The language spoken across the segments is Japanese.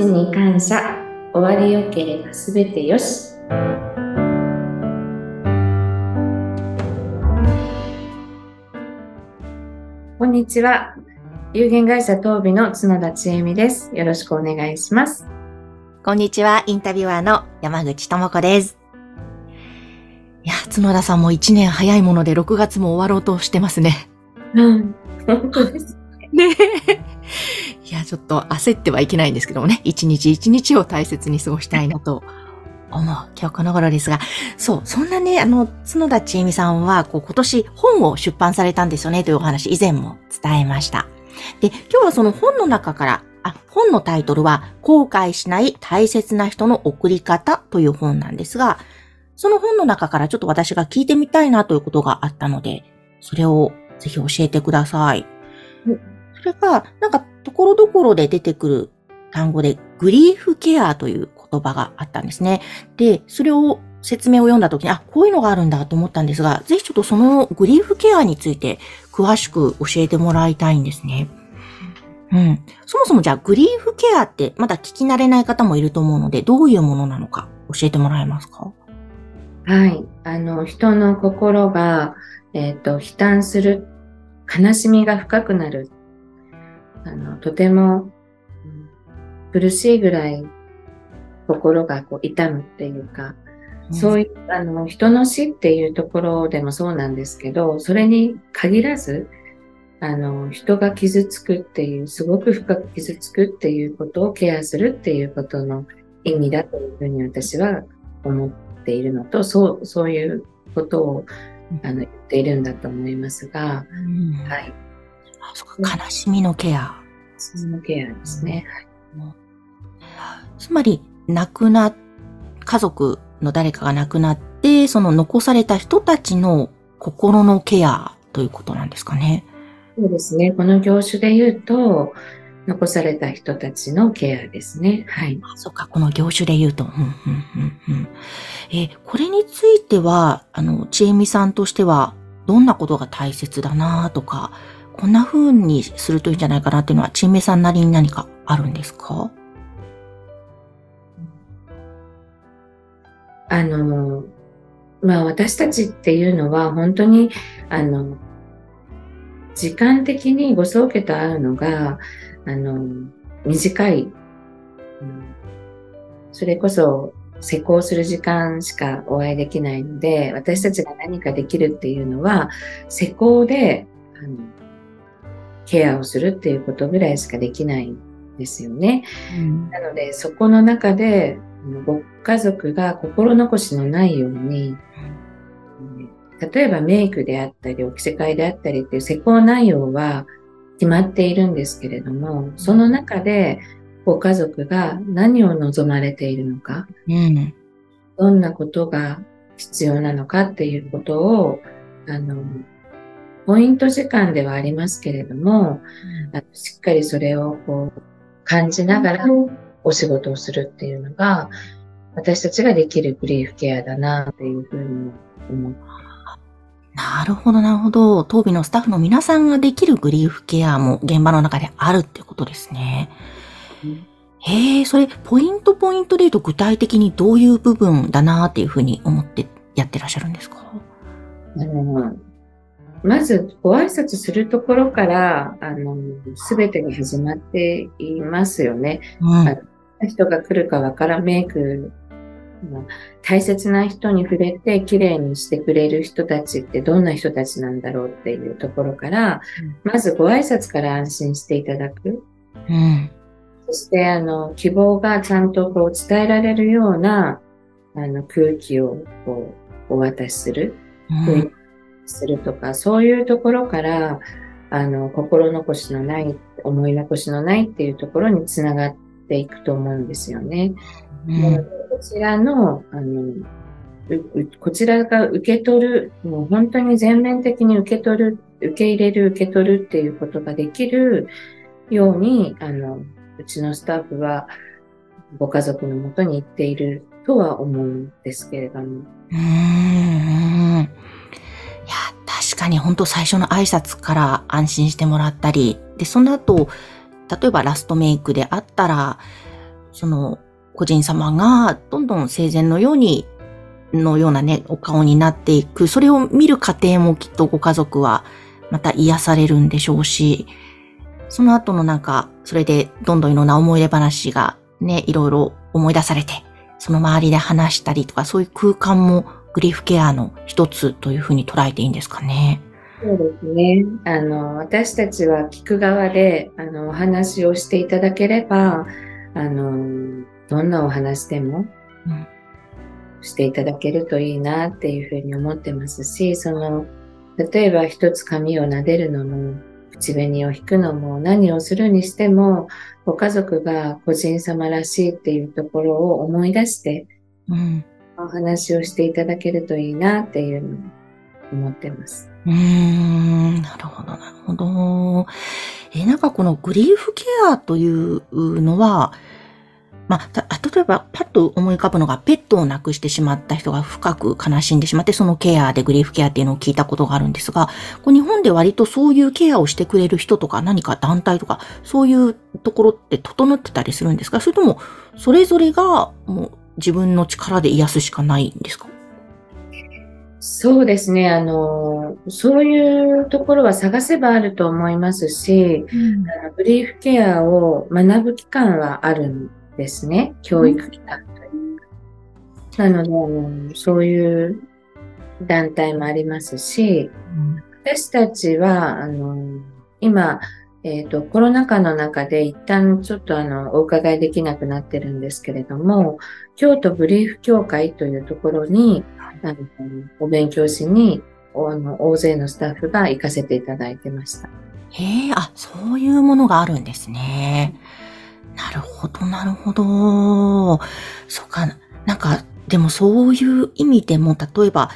ちに感謝、終わりよければすべてよし。こんにちは、有限会社東美の角田千恵美です。よろしくお願いします。こんにちは、インタビュアーの山口智子です。いや、角田さんも1年早いもので6月も終わろうとしてますね。うん、本当ですね。ねえ。いや、ちょっと焦ってはいけないんですけどもね、一日一日を大切に過ごしたいなと思う今日この頃ですが、そう、そんなね、角田千恵美さんは今年本を出版されたんですよねというお話、以前も伝えました。で、今日はその本の中から、本のタイトルは後悔しない大切な人の送り方という本なんですが、その本の中からちょっと私が聞いてみたいなということがあったので、それをぜひ教えてください。それがなんか所々で出てくる単語でグリーフケアという言葉があったんですね。で、それを説明を読んだ時に、こういうのがあるんだと思ったんですが、ぜひちょっとそのグリーフケアについて詳しく教えてもらいたいんですね。うん。そもそもじゃあグリーフケアってまだ聞き慣れない方もいると思うので、どういうものなのか教えてもらえますか？はい。人の心が、悲嘆する、悲しみが深くなる。とても苦しいぐらい心が痛むっていうか、そういう、人の死っていうところでもそうなんですけど、それに限らず、人が傷つくっていう、すごく深く傷つくっていうことをケアするっていうことの意味だというふうに私は思っているのと、そういうことを言っているんだと思いますが、はい。そっか、悲しみのケア。悲しみのケアですね。はい、つまり、家族の誰かが亡くなって、その残された人たちの心のケアということなんですかね。そうですね。この業種で言うと、残された人たちのケアですね。はい。そうか、この業種で言うと。これについては、千恵美さんとしては、どんなことが大切だなとか、こんな風にするといいんじゃないかなっていうのは、千恵美さんなりに何かあるんですか？私たちっていうのは、本当に、時間的にご葬儀と会うのが、短い、それこそ施工する時間しかお会いできないので、私たちが何かできるっていうのは、施工で、ケアをするっていうことぐらいしかできないんですよね。うん、なので、そこの中で、ご家族が心残しのないように、例えばメイクであったり、お着せ替えであったりっていう施工内容は決まっているんですけれども、その中でご家族が何を望まれているのか、どんなことが必要なのかっていうことを、ポイント時間ではありますけれども、しっかりそれを感じながらお仕事をするっていうのが、私たちができるグリーフケアだなっていうふうに思って、なるほど。東美のスタッフの皆さんができるグリーフケアも現場の中であるってことですね。それ、ポイントで言うと具体的にどういう部分だなっていうふうに思ってやってらっしゃるんですか？まず、ご挨拶するところから、すべてが始まっていますよね。人が来るかわからん、メイク、大切な人に触れて綺麗にしてくれる人たちってどんな人たちなんだろうっていうところから、まずご挨拶から安心していただく。そして、希望がちゃんと伝えられるような、空気をお渡しする、するとか、そういうところから、心残しのない、思い残しのないっていうところにつながっていくと思うんですよね。こちらが受け取る、もう本当に全面的に受け取る、受け入れる、受け取るっていうことができるように、うちのスタッフはご家族のもとに行っているとは思うんですけれども。いや、確かに本当最初の挨拶から安心してもらったり、で、その後、例えばラストメイクであったら、その個人様がどんどん生前のようにのようなね、お顔になっていく、それを見る過程もきっとご家族はまた癒されるんでしょうし、その後のなんか、それでどんどんいろんな思い出話がね、いろいろ思い出されて、その周りで話したりとか、そういう空間もグリーフケアの一つというふうに捉えていいんですかね。そうですね。私たちは聞く側で、お話をしていただければ、どんなお話でも、うんしていただけるといいなっていうふうに思ってますし、その例えば一つ髪を撫でるのも口紅を引くのも何をするにしてもご家族が個人様らしいっていうところを思い出して、うん、お話をしていただけるといいなっていうのを思ってます。なるほどなるほど。なんかこのグリーフケアというのはまあ、例えばパッと思い浮かぶのがペットを亡くしてしまった人が深く悲しんでしまってそのケアでグリーフケアっていうのを聞いたことがあるんですが、日本で割とそういうケアをしてくれる人とか何か団体とかそういうところって整ってたりするんですか、それともそれぞれがもう自分の力で癒すしかないんですか。そうですね。そういうところは探せばあると思いますし、グリーフケアを学ぶ機関はあるんですですね、教育機関というか、なのでそういう団体もありますし、私たちは今、コロナ禍の中で一旦ちょっとお伺いできなくなってるんですけれども、京都グリーフ協会というところにお勉強しに大勢のスタッフが行かせていただいてました。へえ、あ、そういうものがあるんですね。なるほど、なるほど。そうか、なんか、でもそういう意味でも、例えば、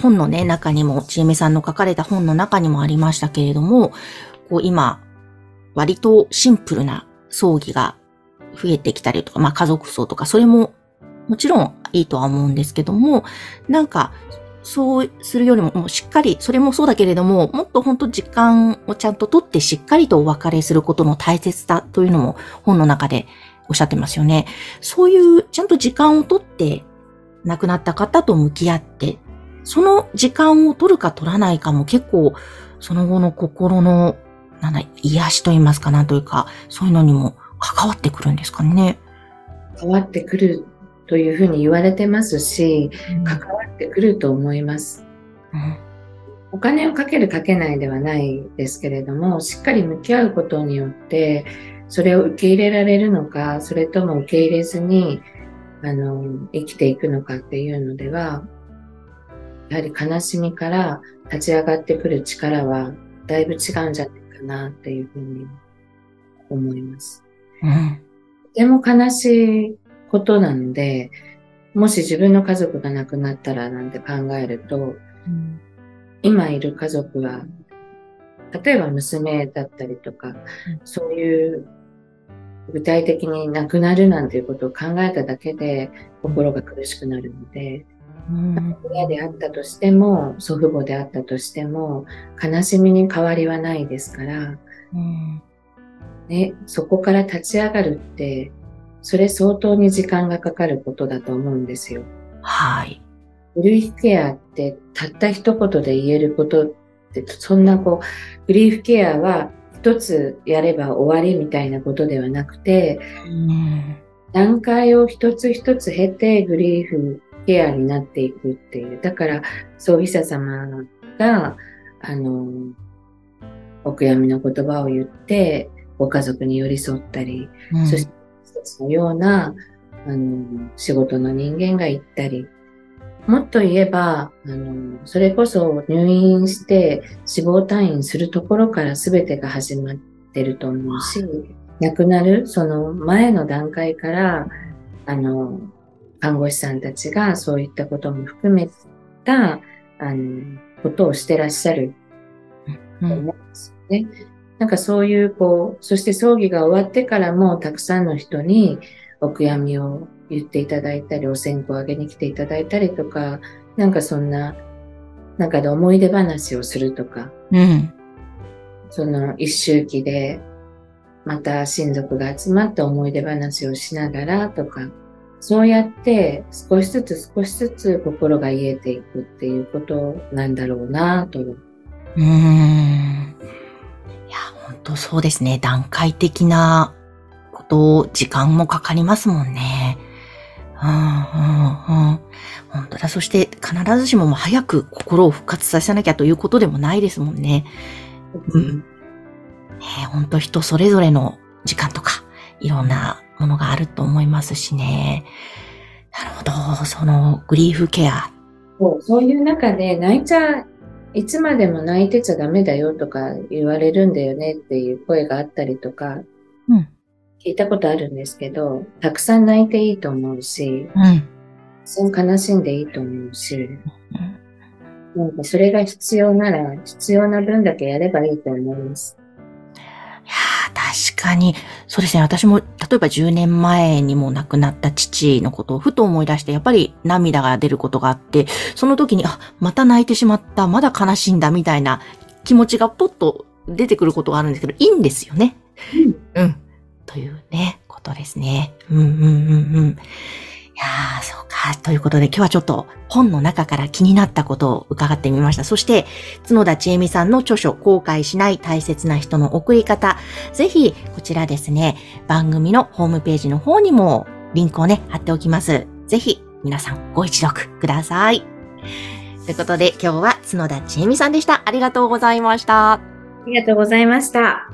本のね、中にも、ちえみさんの書かれた本の中にもありましたけれども、今、割とシンプルな葬儀が増えてきたりとか、家族葬とか、それも、もちろんいいとは思うんですけども、なんか、そうするよりも、もうしっかり、それもそうだけれども、もっと本当時間をちゃんと取ってしっかりとお別れすることの大切さというのも本の中でおっしゃってますよね。そういうちゃんと時間を取って亡くなった方と向き合って、その時間を取るか取らないかも結構その後の心の癒しと言いますかなんというか、そういうのにも関わってくるんですかね。関わってくるというふうに言われてますし、関わってくると思います、お金をかけるかけないではないですけれども、しっかり向き合うことによってそれを受け入れられるのか、それとも受け入れずに生きていくのかっていうのでは、やはり悲しみから立ち上がってくる力はだいぶ違うんじゃないかなっていうふうに思います、とても悲しいことなので、もし自分の家族が亡くなったらなんて考えると、今いる家族は例えば娘だったりとか、そういう具体的に亡くなるなんていうことを考えただけで心が苦しくなるので、親であったとしても祖父母であったとしても悲しみに変わりはないですから、ね、そこから立ち上がるってそれ相当に時間がかかることだと思うんですよ。はい。グリーフケアってたった一言で言えることって、そんなグリーフケアは一つやれば終わりみたいなことではなくて、段階を一つ一つ経てグリーフケアになっていくっていう。だから、葬儀者様が、お悔やみの言葉を言って、ご家族に寄り添ったり、そしてのような仕事の人間が行ったり、もっと言えばそれこそ入院して死亡退院するところから全てが始まってると思うし、亡くなるその前の段階から看護師さんたちがそういったことも含めたことをしてらっしゃると思うんですよね。なんかそういうそして葬儀が終わってからもたくさんの人にお悔やみを言っていただいたり、お線香をあげに来ていただいたりとか、なんかそんな中で思い出話をするとか、その一周期でまた親族が集まって思い出話をしながらとか、そうやって少しずつ心が癒えていくっていうことなんだろうなと。いや本当そうですね。段階的なこと、時間もかかりますもんね。本当だ。そして必ずしも早く心を復活させなきゃということでもないですもんね。本当人それぞれの時間とかいろんなものがあると思いますしね。なるほど。そのグリーフケア。そういう中でいつまでも泣いてちゃダメだよとか言われるんだよねっていう声があったりとか、聞いたことあるんですけど、たくさん泣いていいと思うし、そう悲しんでいいと思うし、なんかそれが必要なら必要な分だけやればいいと思います。いやー確かにそうですね。私も例えば10年前にも亡くなった父のことをふと思い出して、やっぱり涙が出ることがあって、その時にまた泣いてしまった、まだ悲しいんだみたいな気持ちがポッと出てくることがあるんですけど、いいんですよね。というねことですね。いやーそうか。ということで今日はちょっと本の中から気になったことを伺ってみました。そして角田千恵美さんの著書、後悔しない大切な人の贈り方、ぜひこちらですね、番組のホームページの方にもリンクをね貼っておきます。ぜひ皆さんご一読ください。ということで今日は角田千恵美さんでした。ありがとうございました。ありがとうございました。